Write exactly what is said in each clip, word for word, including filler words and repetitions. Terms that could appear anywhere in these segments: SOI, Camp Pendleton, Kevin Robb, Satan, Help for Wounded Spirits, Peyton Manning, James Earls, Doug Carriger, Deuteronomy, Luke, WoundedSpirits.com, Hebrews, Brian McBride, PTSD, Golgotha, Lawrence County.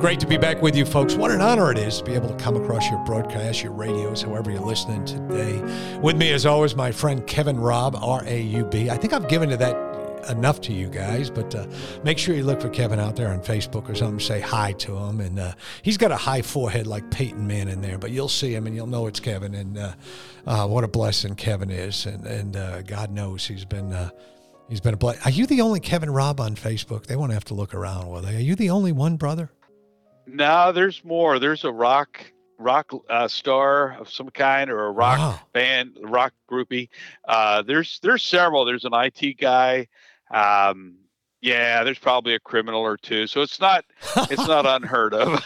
Great to be back with you, folks. What an honor it is to be able to come across your broadcast, your radios, however you're listening today. With me, as always, my friend Kevin Robb, R A U B. I think I've given to that enough to you guys, but uh, make sure you look for Kevin out there on Facebook or something. Say hi to him. And uh, he's got a high forehead like Peyton Manning there, but you'll see him and you'll know it's Kevin. And uh, uh, what a blessing Kevin is. And, and uh, God knows he's been... Uh, he's been a blessing. Are you the only Kevin Robb on Facebook? They won't have to look around, will they? Are you the only one, brother? No, there's more. There's a rock rock uh, star of some kind, or a rock wow. band, rock groupie. Uh, there's there's several. There's an I T guy. Um, yeah, there's probably a criminal or two. So it's not it's not unheard of.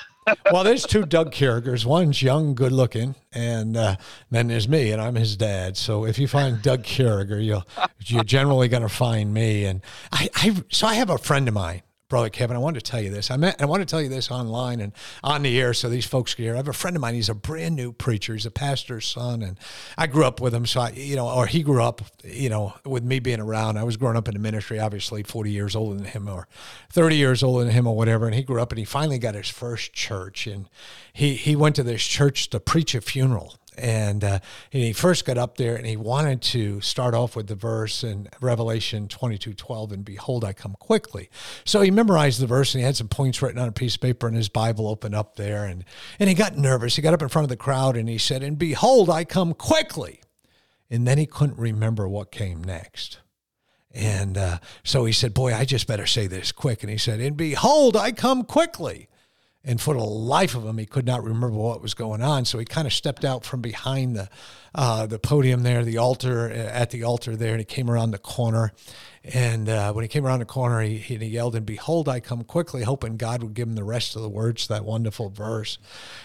Well, there's two Doug Carrigers. One's young, good looking, and uh, then there's me, and I'm his dad. So if you find Doug Carriger, you'll you're generally going to find me. And I, I so I have a friend of mine. Brother Kevin, I wanted to tell you this. I met, I want to tell you this online and on the air so these folks can hear. I have a friend of mine. He's a brand new preacher. He's a pastor's son, and I grew up with him. So I, you know, or he grew up, you know, with me being around. I was growing up in the ministry, obviously forty years older than him or thirty years older than him or whatever. And he grew up, and he finally got his first church, and he he went to this church to preach a funeral. And, uh, and he first got up there, and he wanted to start off with the verse in Revelation twenty-two twelve, and behold, I come quickly. So he memorized the verse, and he had some points written on a piece of paper, and his Bible opened up there, and, and he got nervous. He got up in front of the crowd, and he said, and behold, I come quickly. And then he couldn't remember what came next. And uh, so he said, boy, I just better say this quick. And he said, and behold, I come quickly. And for the life of him, he could not remember what was going on. So he kind of stepped out from behind the uh, the podium there, the altar, at the altar there, and he came around the corner. And uh, when he came around the corner, he, he yelled, and behold, I come quickly, hoping God would give him the rest of the words to that wonderful verse.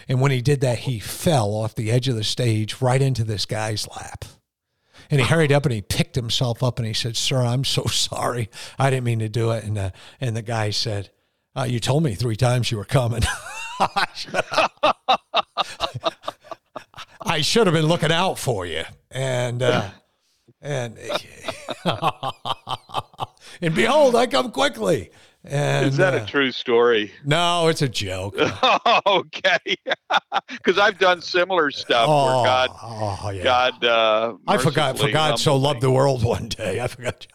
And when he did that, he fell off the edge of the stage right into this guy's lap. And he hurried up, and he picked himself up, and he said, sir, I'm so sorry. I didn't mean to do it. And uh, and the guy said, Uh, you told me three times you were coming. I should have been looking out for you. And, uh, and, and behold, I come quickly. And, is that uh, a true story? No, it's a joke. Okay. Because I've done similar stuff oh, where God, oh, yeah. God, uh, I forgot, for God so loved the world one day. I forgot.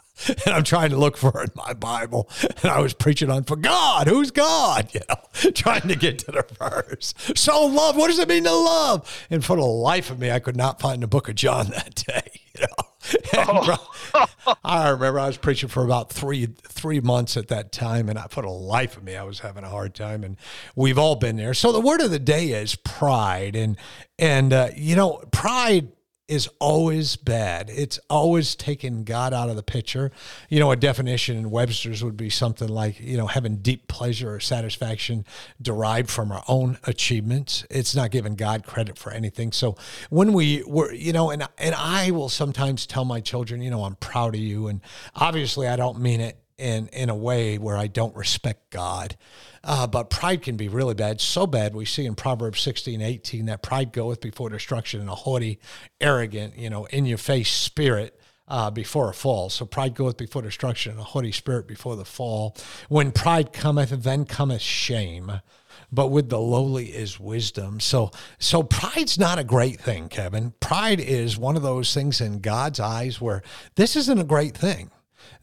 And I'm trying to look for it in my Bible. And I was preaching on, for God, who's God? You know, trying to get to the verse. So love, what does it mean to love? And for the life of me, I could not find the book of John that day, you know. Oh. I remember I was preaching for about three three months at that time. And I, for the life of me, I was having a hard time. And we've all been there. So the word of the day is pride. And, and uh, you know, pride is always bad. It's always taking God out of the picture. You know, a definition in Webster's would be something like, you know, having deep pleasure or satisfaction derived from our own achievements. It's not giving God credit for anything. So when we were, you know, and and I will sometimes tell my children, you know, I'm proud of you. And obviously I don't mean it in, in a way where I don't respect God. Uh, but pride can be really bad, so bad we see in Proverbs sixteen eighteen that pride goeth before destruction, and a haughty, arrogant, you know, in-your-face spirit uh, before a fall. So pride goeth before destruction, and a haughty spirit before the fall. When pride cometh, then cometh shame, but with the lowly is wisdom. So so pride's not a great thing, Kevin. Pride is one of those things in God's eyes where this isn't a great thing.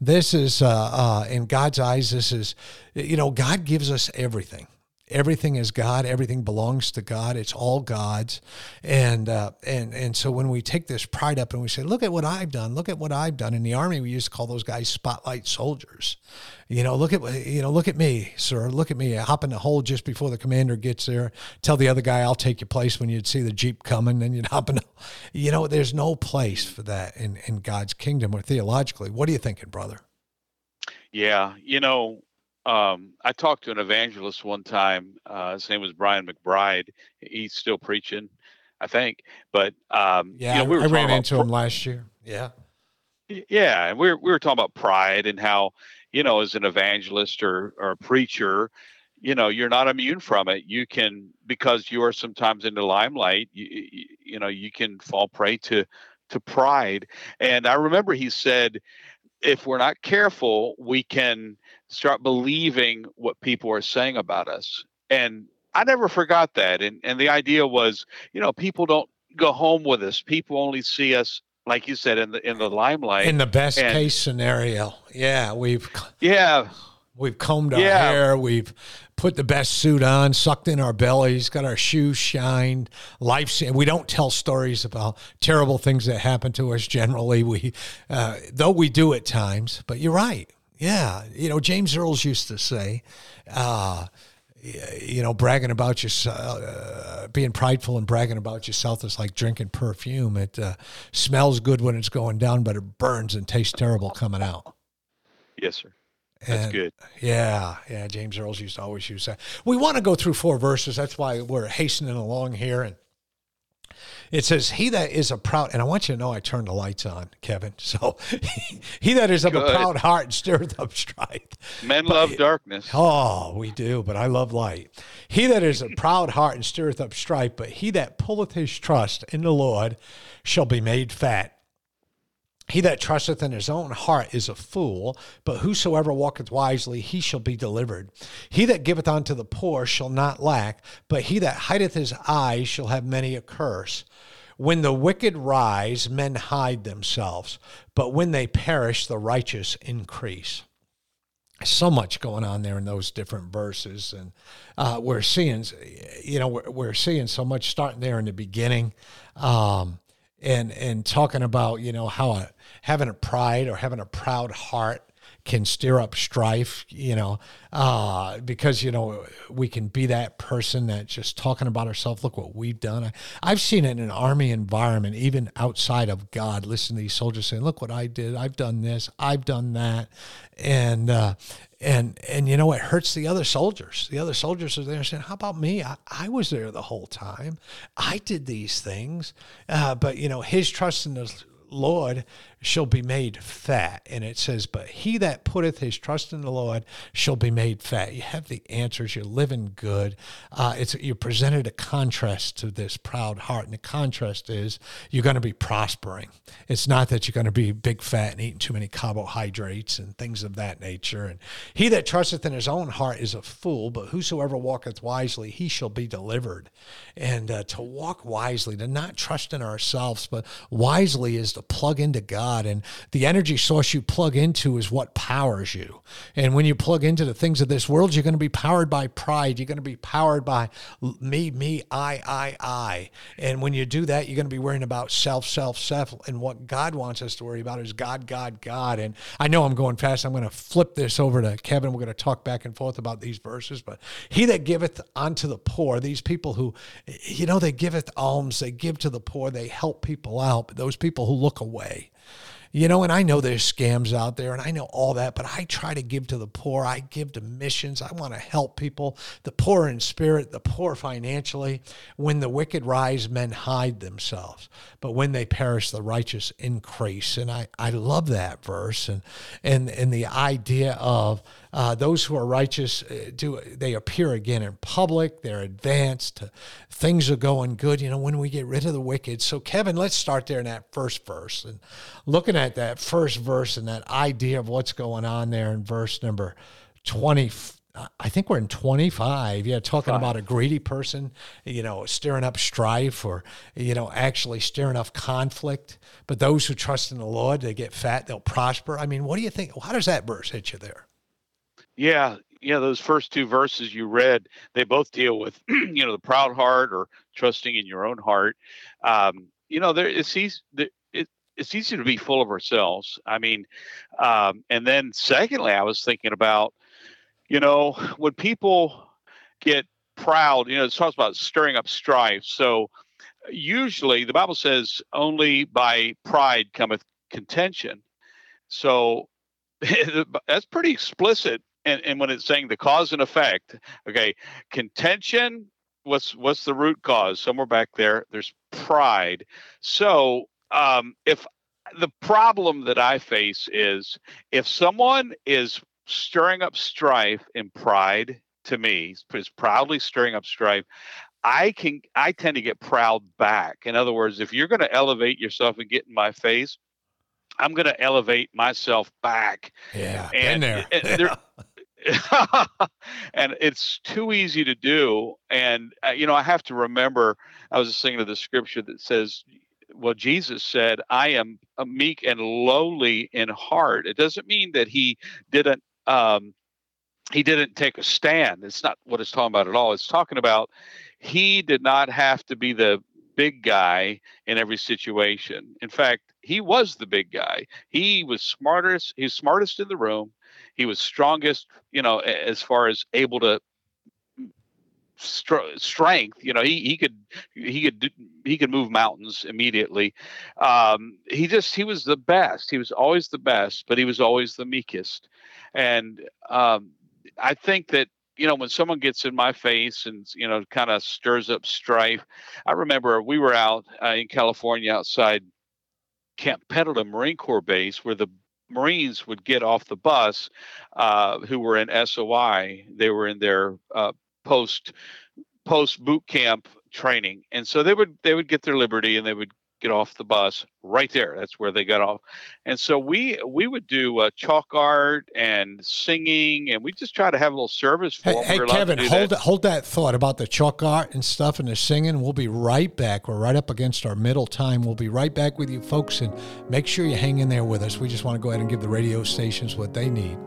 This is, uh, uh, in God's eyes, this is, you know, God gives us everything. Everything is God. Everything belongs to God. It's all God's. And, uh, and, and so when we take this pride up and we say, look at what I've done, look at what I've done. In the Army, we used to call those guys spotlight soldiers. You know, look at, you know, look at me, sir. Look at me. I hop in the hole just before the commander gets there. Tell the other guy, I'll take your place when you'd see the Jeep coming. Then you'd hop in. The, you know, there's no place for that in, in God's kingdom or theologically. What are you thinking, brother? Yeah. You know, Um, I talked to an evangelist one time. Uh, his name was Brian McBride. He's still preaching, I think. But um, yeah, you know, we were I ran into pr- him last year. Yeah, yeah, and we were, we were talking about pride and how, you know, as an evangelist or or a preacher, you know, you're not immune from it. You can, because you are sometimes in the limelight. You, you, you know, you can fall prey to to pride. And I remember he said, if we're not careful, we can start believing what people are saying about us. And I never forgot that. And and the idea was, you know, people don't go home with us. People only see us, like you said, in the in the limelight. In the best and, case scenario. Yeah, we've yeah we've combed our yeah. hair, we've put the best suit on, sucked in our bellies, got our shoes shined. Life's, we don't tell stories about terrible things that happen to us generally. We, uh, though we do at times, but you're right. Yeah. You know, James Earls used to say, uh, you know, bragging about yourself, uh, being prideful and bragging about yourself is like drinking perfume. It uh, smells good when it's going down, but it burns and tastes terrible coming out. Yes, sir. And that's good. Yeah. Yeah. James Earls used to always use that. We want to go through four verses. That's why we're hastening along here. And it says, he that is a proud, and I want you to know I turned the lights on, Kevin. So he that is of good. a proud heart and stirreth up strife. Men but, love darkness. Oh, we do, but I love light. He that is a proud heart and stirreth up strife, but he that pulleth his trust in the Lord shall be made fat. He that trusteth in his own heart is a fool, but whosoever walketh wisely, he shall be delivered. He that giveth unto the poor shall not lack, but he that hideth his eyes shall have many a curse. When the wicked rise, men hide themselves, but when they perish, the righteous increase. So much going on there in those different verses, and uh, we're seeing, you know, we're, we're seeing so much starting there in the beginning. Um, And and talking about, you know, how a, having a pride or having a proud heart can stir up strife, you know, uh, because, you know, we can be that person that's just talking about ourselves. Look what we've done. I, I've seen it in an army environment, even outside of God. Listen to these soldiers saying, look what I did. I've done this. I've done that. And, uh, and, and you know, it hurts the other soldiers. The other soldiers are there saying, how about me? I, I was there the whole time. I did these things. Uh, but, you know, his trust in the Lord shall be made fat. And it says, but he that putteth his trust in the Lord shall be made fat. You have the answers. You're living good. Uh, it's you presented a contrast to this proud heart. And the contrast is you're going to be prospering. It's not that you're going to be big fat and eating too many carbohydrates and things of that nature. And he that trusteth in his own heart is a fool, but whosoever walketh wisely, he shall be delivered. And uh, to walk wisely, to not trust in ourselves, but wisely is to plug into God. And the energy source you plug into is what powers you. And when you plug into the things of this world, you're going to be powered by pride. You're going to be powered by me, me, I, I, I. And when you do that, you're going to be worrying about self, self, self. And what God wants us to worry about is God, God, God. And I know I'm going fast. I'm going to flip this over to Kevin. We're going to talk back and forth about these verses. But he that giveth unto the poor, these people who, you know, they giveth alms, they give to the poor, they help people out. But those people who look away. You know, and I know there's scams out there, and I know all that, but I try to give to the poor. I give to missions. I want to help people, the poor in spirit, the poor financially. When the wicked rise, men hide themselves. But when they perish, the righteous increase. And I, I love that verse and and, and the idea of uh, those who are righteous, uh, do they appear again in public. They're advanced. Things are going good, you know, when we get rid of the wicked. So, Kevin, let's start there in that first verse. And looking at at that first verse and that idea of what's going on there in verse number twenty, I think we're in twenty-five. Yeah. Talking Five. About a greedy person, you know, stirring up strife or, you know, actually stirring up conflict, but those who trust in the Lord, they get fat, they'll prosper. I mean, what do you think? How does that verse hit you there? Yeah. Yeah. Those first two verses you read, they both deal with, you know, the proud heart or trusting in your own heart. Um, you know, there it's these, the, it's easy to be full of ourselves. I mean, um, and then secondly, I was thinking about, you know, when people get proud, you know, it talks about stirring up strife. So usually the Bible says only by pride cometh contention. So that's pretty explicit and, and when it's saying the cause and effect, okay, contention, what's what's the root cause? Somewhere back there, there's pride. So um, if the problem that I face is if someone is stirring up strife and pride to me, is proudly stirring up strife, I can I tend to get proud back. In other words, if you're going to elevate yourself and get in my face, I'm going to elevate myself back. Yeah, and, been there. And, yeah. There and it's too easy to do. And, uh, you know, I have to remember, I was listening to the scripture that says, well, Jesus said, I am meek and lowly in heart. It doesn't mean that he didn't um, he didn't take a stand. It's not what it's talking about at all. It's talking about he did not have to be the big guy in every situation. In fact, he was the big guy. He was smartest. He's smartest in the room. He was strongest, you know, as far as able to str- strength, you know, he, he could, he could, he could move mountains immediately. Um, he just, he was the best. He was always the best, but he was always the meekest. And um, I think that, you know, when someone gets in my face and, you know, kind of stirs up strife, I remember we were out uh, in California outside Camp Pendleton Marine Corps base where the Marines would get off the bus uh, who were in S O I. They were in their uh, post post boot camp training. And so they would they would get their liberty and they would get off the bus right there. That's where they got off. And so we we would do uh, chalk art and singing, and we just try to have a little service for them. Hey, hey Kevin, hold that. hold that thought about the chalk art and stuff and the singing. We'll be right back. We're right up against our middle time. We'll be right back with you folks, and make sure you hang in there with us. We just want to go ahead and give the radio stations what they need.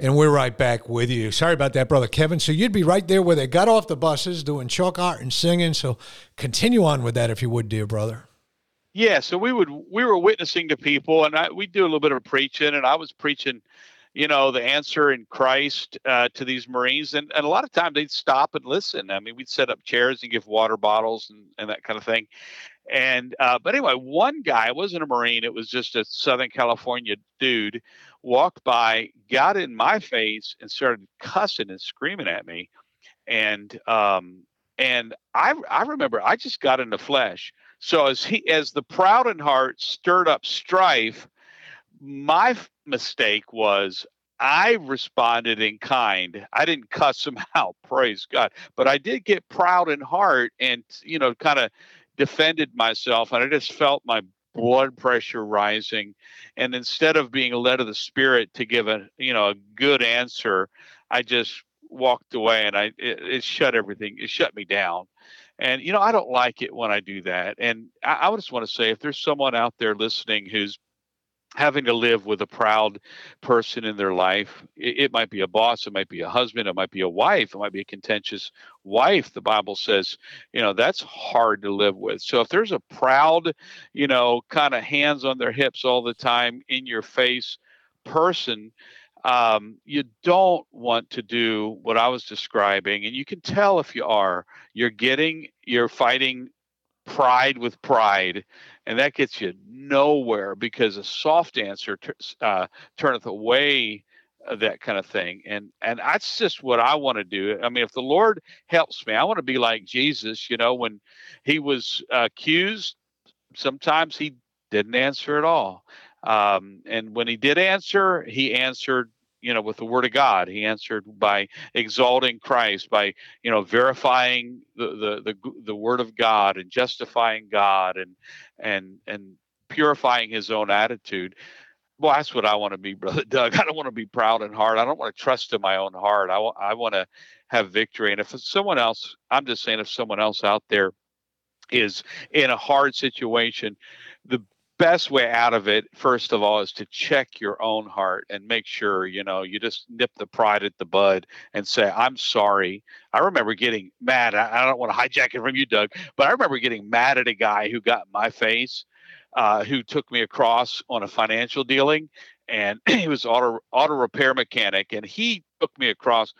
And we're right back with you. Sorry about that, Brother Kevin. So you'd be right there where they got off the buses doing chalk art and singing. So continue on with that if you would, dear brother. Yeah, so we would we were witnessing to people, and I, we do a little bit of preaching, and I was preaching, you know, the answer in Christ uh, to these Marines. And, and a lot of times they'd stop and listen. I mean, we'd set up chairs and give water bottles and, and that kind of thing. And uh, but anyway, one guy, wasn't a Marine, it was just a Southern California dude, walked by, got in my face and started cussing and screaming at me. And um, and I I remember I just got in the flesh. So as he as the proud in heart stirred up strife, my f- mistake was I responded in kind. I didn't cuss him out, praise God. But I did get proud in heart and, you know, kind of defended myself, and I just felt my blood pressure rising. And instead of being led of the Spirit to give a, you know, a good answer, I just walked away, and I it, it shut everything. It shut me down. And, you know, I don't like it when I do that. And I, I just want to say, if there's someone out there listening who's having to live with a proud person in their life, it, it might be a boss, it might be a husband, it might be a wife, it might be a contentious wife. The Bible says, you know, that's hard to live with. So if there's a proud, you know, kind of hands on their hips all the time, in your face person, um, you don't want to do what I was describing. And you can tell if you are, you're getting, you're fighting pride with pride, and that gets you nowhere, because a soft answer t- uh, turneth away uh, that kind of thing. And and that's just what I want to do. I mean, if the Lord helps me, I want to be like Jesus. You know, when he was uh, accused, sometimes he didn't answer at all. Um, and when he did answer, he answered, you know, with the word of God. He answered by exalting Christ, by, you know, verifying the, the, the, the word of God and justifying God and, and, and purifying his own attitude. Well, that's what I want to be, Brother Doug. I don't want to be proud in heart. I don't want to trust in my own heart. I, w- I want to have victory. And if it's someone else, I'm just saying, if someone else out there is in a hard situation, the best way out of it, first of all, is to check your own heart and make sure, you know, you just nip the pride at the bud and say, I'm sorry. I remember getting mad. I, I don't want to hijack it from you, Doug, but I remember getting mad at a guy who got in my face. uh, who took me across on a financial dealing, and he was auto auto repair mechanic, and he took me across.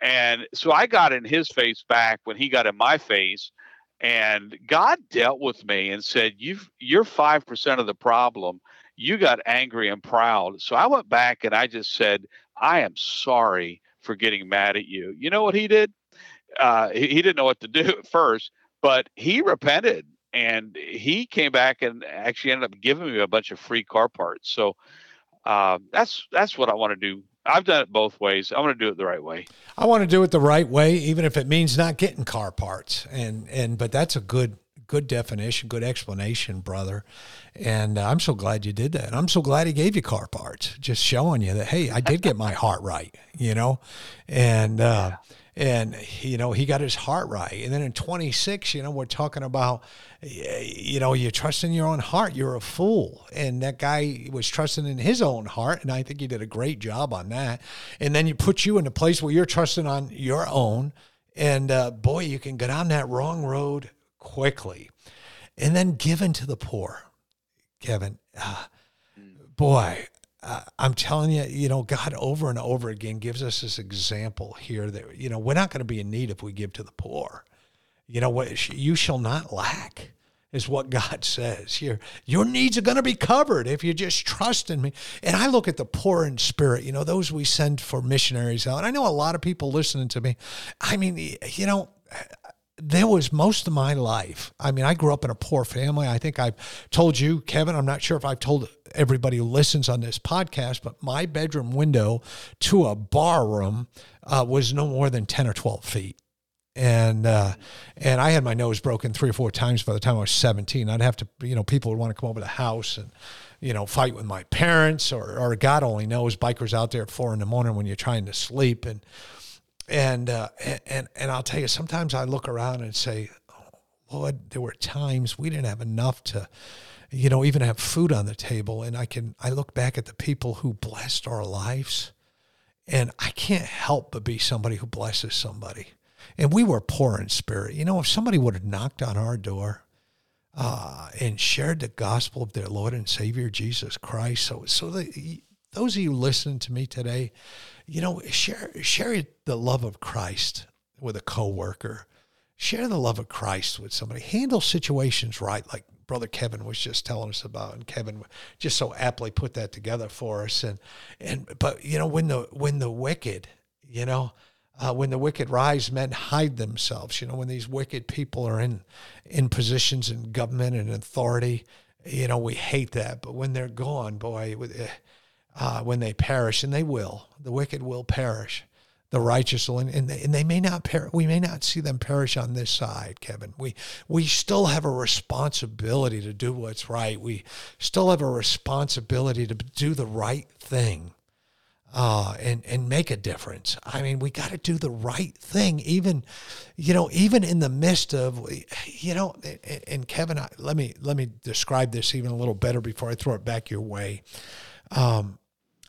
And so I got in his face back when he got in my face, and God dealt with me and said, You've, you're five percent of the problem. You got angry and proud. So I went back and I just said, I am sorry for getting mad at you. You know what he did? Uh, he, he didn't know what to do at first, but he repented, and he came back and actually ended up giving me a bunch of free car parts. So uh, that's, that's what I want to do. I've done it both ways. I want to do it the right way. I want to do it the right way, even if it means not getting car parts. And, and, but that's a good, good definition, good explanation, brother. And uh, I'm so glad you did that. And I'm so glad he gave you car parts, just showing you that, hey, I did get my heart right, you know? And, uh, yeah. And, you know, he got his heart right. And then in twenty-six, you know, we're talking about, you know, you trust in your own heart. You're a fool. And that guy was trusting in his own heart. And I think he did a great job on that. And then you put you in a place where you're trusting on your own. And, uh, boy, you can go down that wrong road quickly. And then giving to the poor, Kevin. Uh, boy. Uh, I'm telling you, you know, God over and over again gives us this example here that, you know, we're not going to be in need if we give to the poor. You know what? You shall not lack is what God says. Your, your needs are going to be covered if you just trust in me. And I look at the poor in spirit, you know, those we send for missionaries out. And I know a lot of people listening to me. I mean, you know, there was most of my life. I mean, I grew up in a poor family. I think I've told you, Kevin, I'm not sure if I've told everybody who listens on this podcast, but my bedroom window to a bar room uh, was no more than ten or twelve feet. And, uh, and I had my nose broken three or four times by the time I was seventeen. I'd have to, you know, people would want to come over to the house and, you know, fight with my parents, or, or God only knows, bikers out there at four in the morning when you're trying to sleep. And, And, uh, and, and I'll tell you, sometimes I look around and say, oh, Lord, there were times we didn't have enough to, you know, even have food on the table. And I can, I look back at the people who blessed our lives, and I can't help but be somebody who blesses somebody. And we were poor in spirit. You know, if somebody would have knocked on our door, uh, and shared the gospel of their Lord and Savior, Jesus Christ. So, so the, those of you listening to me today, you know, share share the love of Christ with a coworker. Share the love of Christ with somebody. Handle situations right, like Brother Kevin was just telling us about, and Kevin just so aptly put that together for us. And and but you know, when the when the wicked, you know, uh, when the wicked rise, men hide themselves. You know, when these wicked people are in in positions in government and authority, you know, we hate that. But when they're gone, boy, with. Uh, Uh, when they perish, and they will, the wicked will perish, the righteous will, and, and, they, and they may not perish. We may not see them perish on this side, Kevin. We we still have a responsibility to do what's right. We still have a responsibility to do the right thing, uh, and and make a difference. I mean, we got to do the right thing, even, you know, even in the midst of, you know. And, and Kevin, I, let me let me describe this even a little better before I throw it back your way. Um,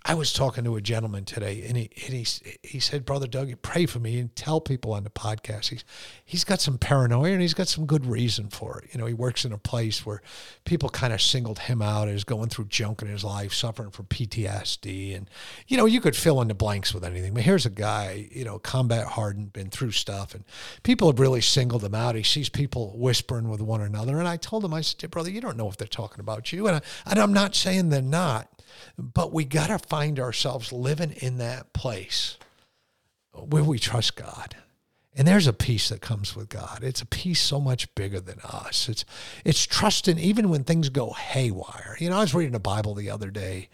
I was talking to a gentleman today, and he and he, he said, Brother Doug, pray for me and tell people on the podcast. He's, he's got some paranoia, and he's got some good reason for it. You know, he works in a place where people kind of singled him out as going through junk in his life, suffering from P T S D. And, you know, you could fill in the blanks with anything. But here's a guy, you know, combat hardened, been through stuff, and people have really singled him out. He sees people whispering with one another. And I told him, I said, Brother, you don't know if they're talking about you. And, I, and I'm not saying they're not. But we got to find ourselves living in that place where we trust God. And there's a peace that comes with God. It's a peace so much bigger than us. It's it's trusting even when things go haywire. You know, I was reading the Bible the other day,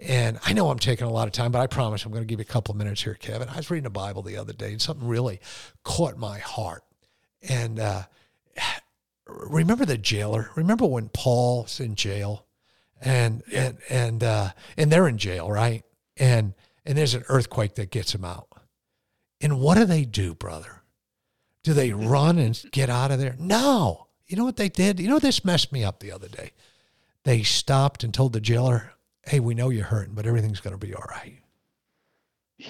and I know I'm taking a lot of time, but I promise I'm going to give you a couple of minutes here, Kevin. I was reading the Bible the other day, and something really caught my heart. And uh, remember the jailer? Remember when Paul's in jail? And, yeah. and, and, uh, and they're in jail, right? And, and there's an earthquake that gets them out. And what do they do, brother? Do they run and get out of there? No. You know what they did? You know, this messed me up the other day. They stopped and told the jailer, hey, we know you're hurting, but everything's going to be all right. Yeah.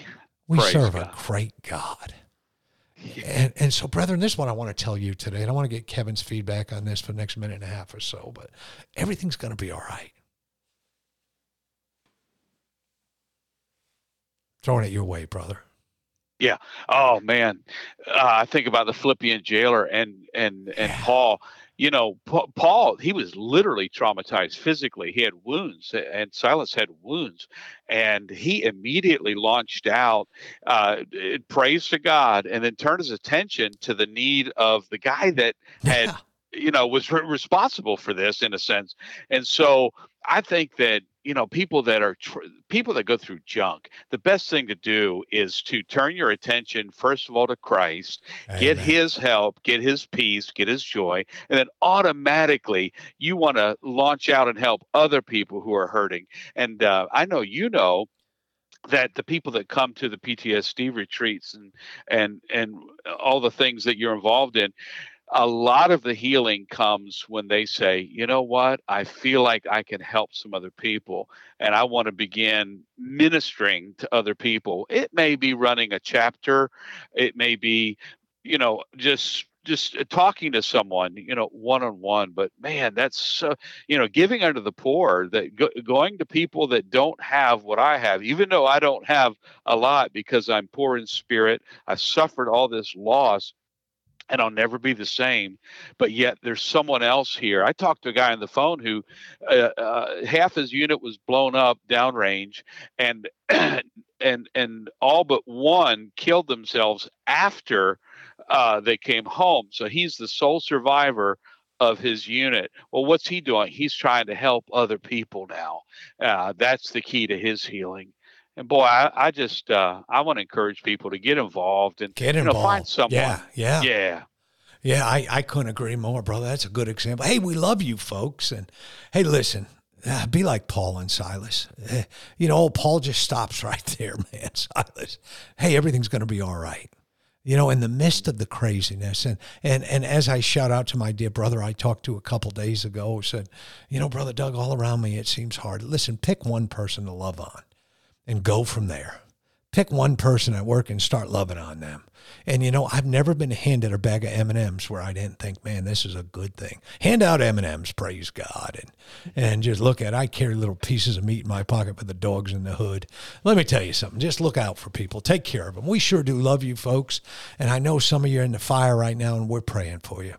We Praise serve God. a great God. And, and so, brethren, this is what I want to tell you today, and I want to get Kevin's feedback on this for the next minute and a half or so, but everything's going to be all right. Throwing it your way, brother. Yeah. Oh, man. Uh, I think about the Philippian jailer and and, and Paul. You know, pa- Paul, he was literally traumatized physically. He had wounds, and Silas had wounds. And he immediately launched out, uh, praise to God, and then turned his attention to the need of the guy that had, yeah. you know, was re- responsible for this in a sense. And so I think that, you know, people that are tr- people that go through junk, the best thing to do is to turn your attention, first of all, to Christ, Amen. Get his help, get his peace, get his joy. And then automatically you want to launch out and help other people who are hurting. And uh, I know, you know, that the people that come to the P T S D retreats and and and all the things that you're involved in, a lot of the healing comes when they say, you know what, I feel like I can help some other people, and I want to begin ministering to other people. It may be running a chapter. It may be, you know, just just talking to someone, you know, one-on-one. But, man, that's, so, you know, giving unto the poor, that go, going to people that don't have what I have, even though I don't have a lot because I'm poor in spirit, I've suffered all this loss, and I'll never be the same, but yet there's someone else here. I talked to a guy on the phone who uh, uh, half his unit was blown up downrange, and and and all but one killed themselves after uh, they came home. So he's the sole survivor of his unit. Well, what's he doing? He's trying to help other people now. Uh, that's the key to his healing. And boy, I, I just uh, I want to encourage people to get involved and get involved. You know, find someone. Yeah, yeah, yeah, yeah. I, I couldn't agree more, brother. That's a good example. Hey, we love you, folks, and hey, listen, uh, be like Paul and Silas. Uh, you know, old Paul just stops right there, man. Silas, hey, everything's going to be all right. You know, in the midst of the craziness, and and and as I shout out to my dear brother I talked to a couple days ago, who said, you know, Brother Doug, all around me it seems hard. Listen, pick one person to love on. And go from there. Pick one person at work and start loving on them. And, you know, I've never been handed a bag of M and M's where I didn't think, man, this is a good thing. Hand out M and M's, praise God. And and just look at it. I carry little pieces of meat in my pocket with the dogs in the hood. Let me tell you something. Just look out for people. Take care of them. We sure do love you, folks. And I know some of you are in the fire right now, and we're praying for you.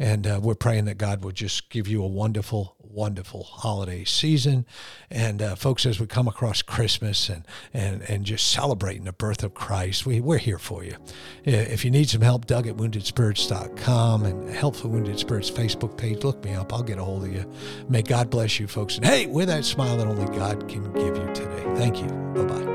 And uh, we're praying that God will just give you a wonderful, wonderful holiday season. And uh, folks, as we come across Christmas and and and just celebrating the birth of Christ, we, we're here for you. If you need some help, Doug at Wounded Spirits dot com and Help for Wounded Spirits Facebook page, look me up. I'll get a hold of you. May God bless you, folks. And hey, with that smile that only God can give you today. Thank you. Bye-bye.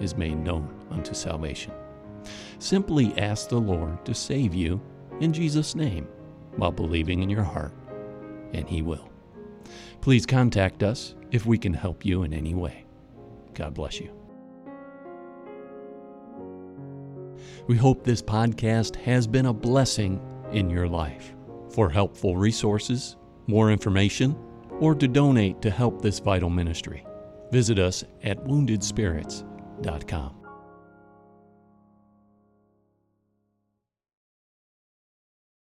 is made known unto salvation. Simply ask the Lord to save you in Jesus' name while believing in your heart, and He will. Please contact us if we can help you in any way. God bless you. We hope this podcast has been a blessing in your life. For helpful resources, more information, or to donate to help this vital ministry, visit us at Wounded Spirits dot com.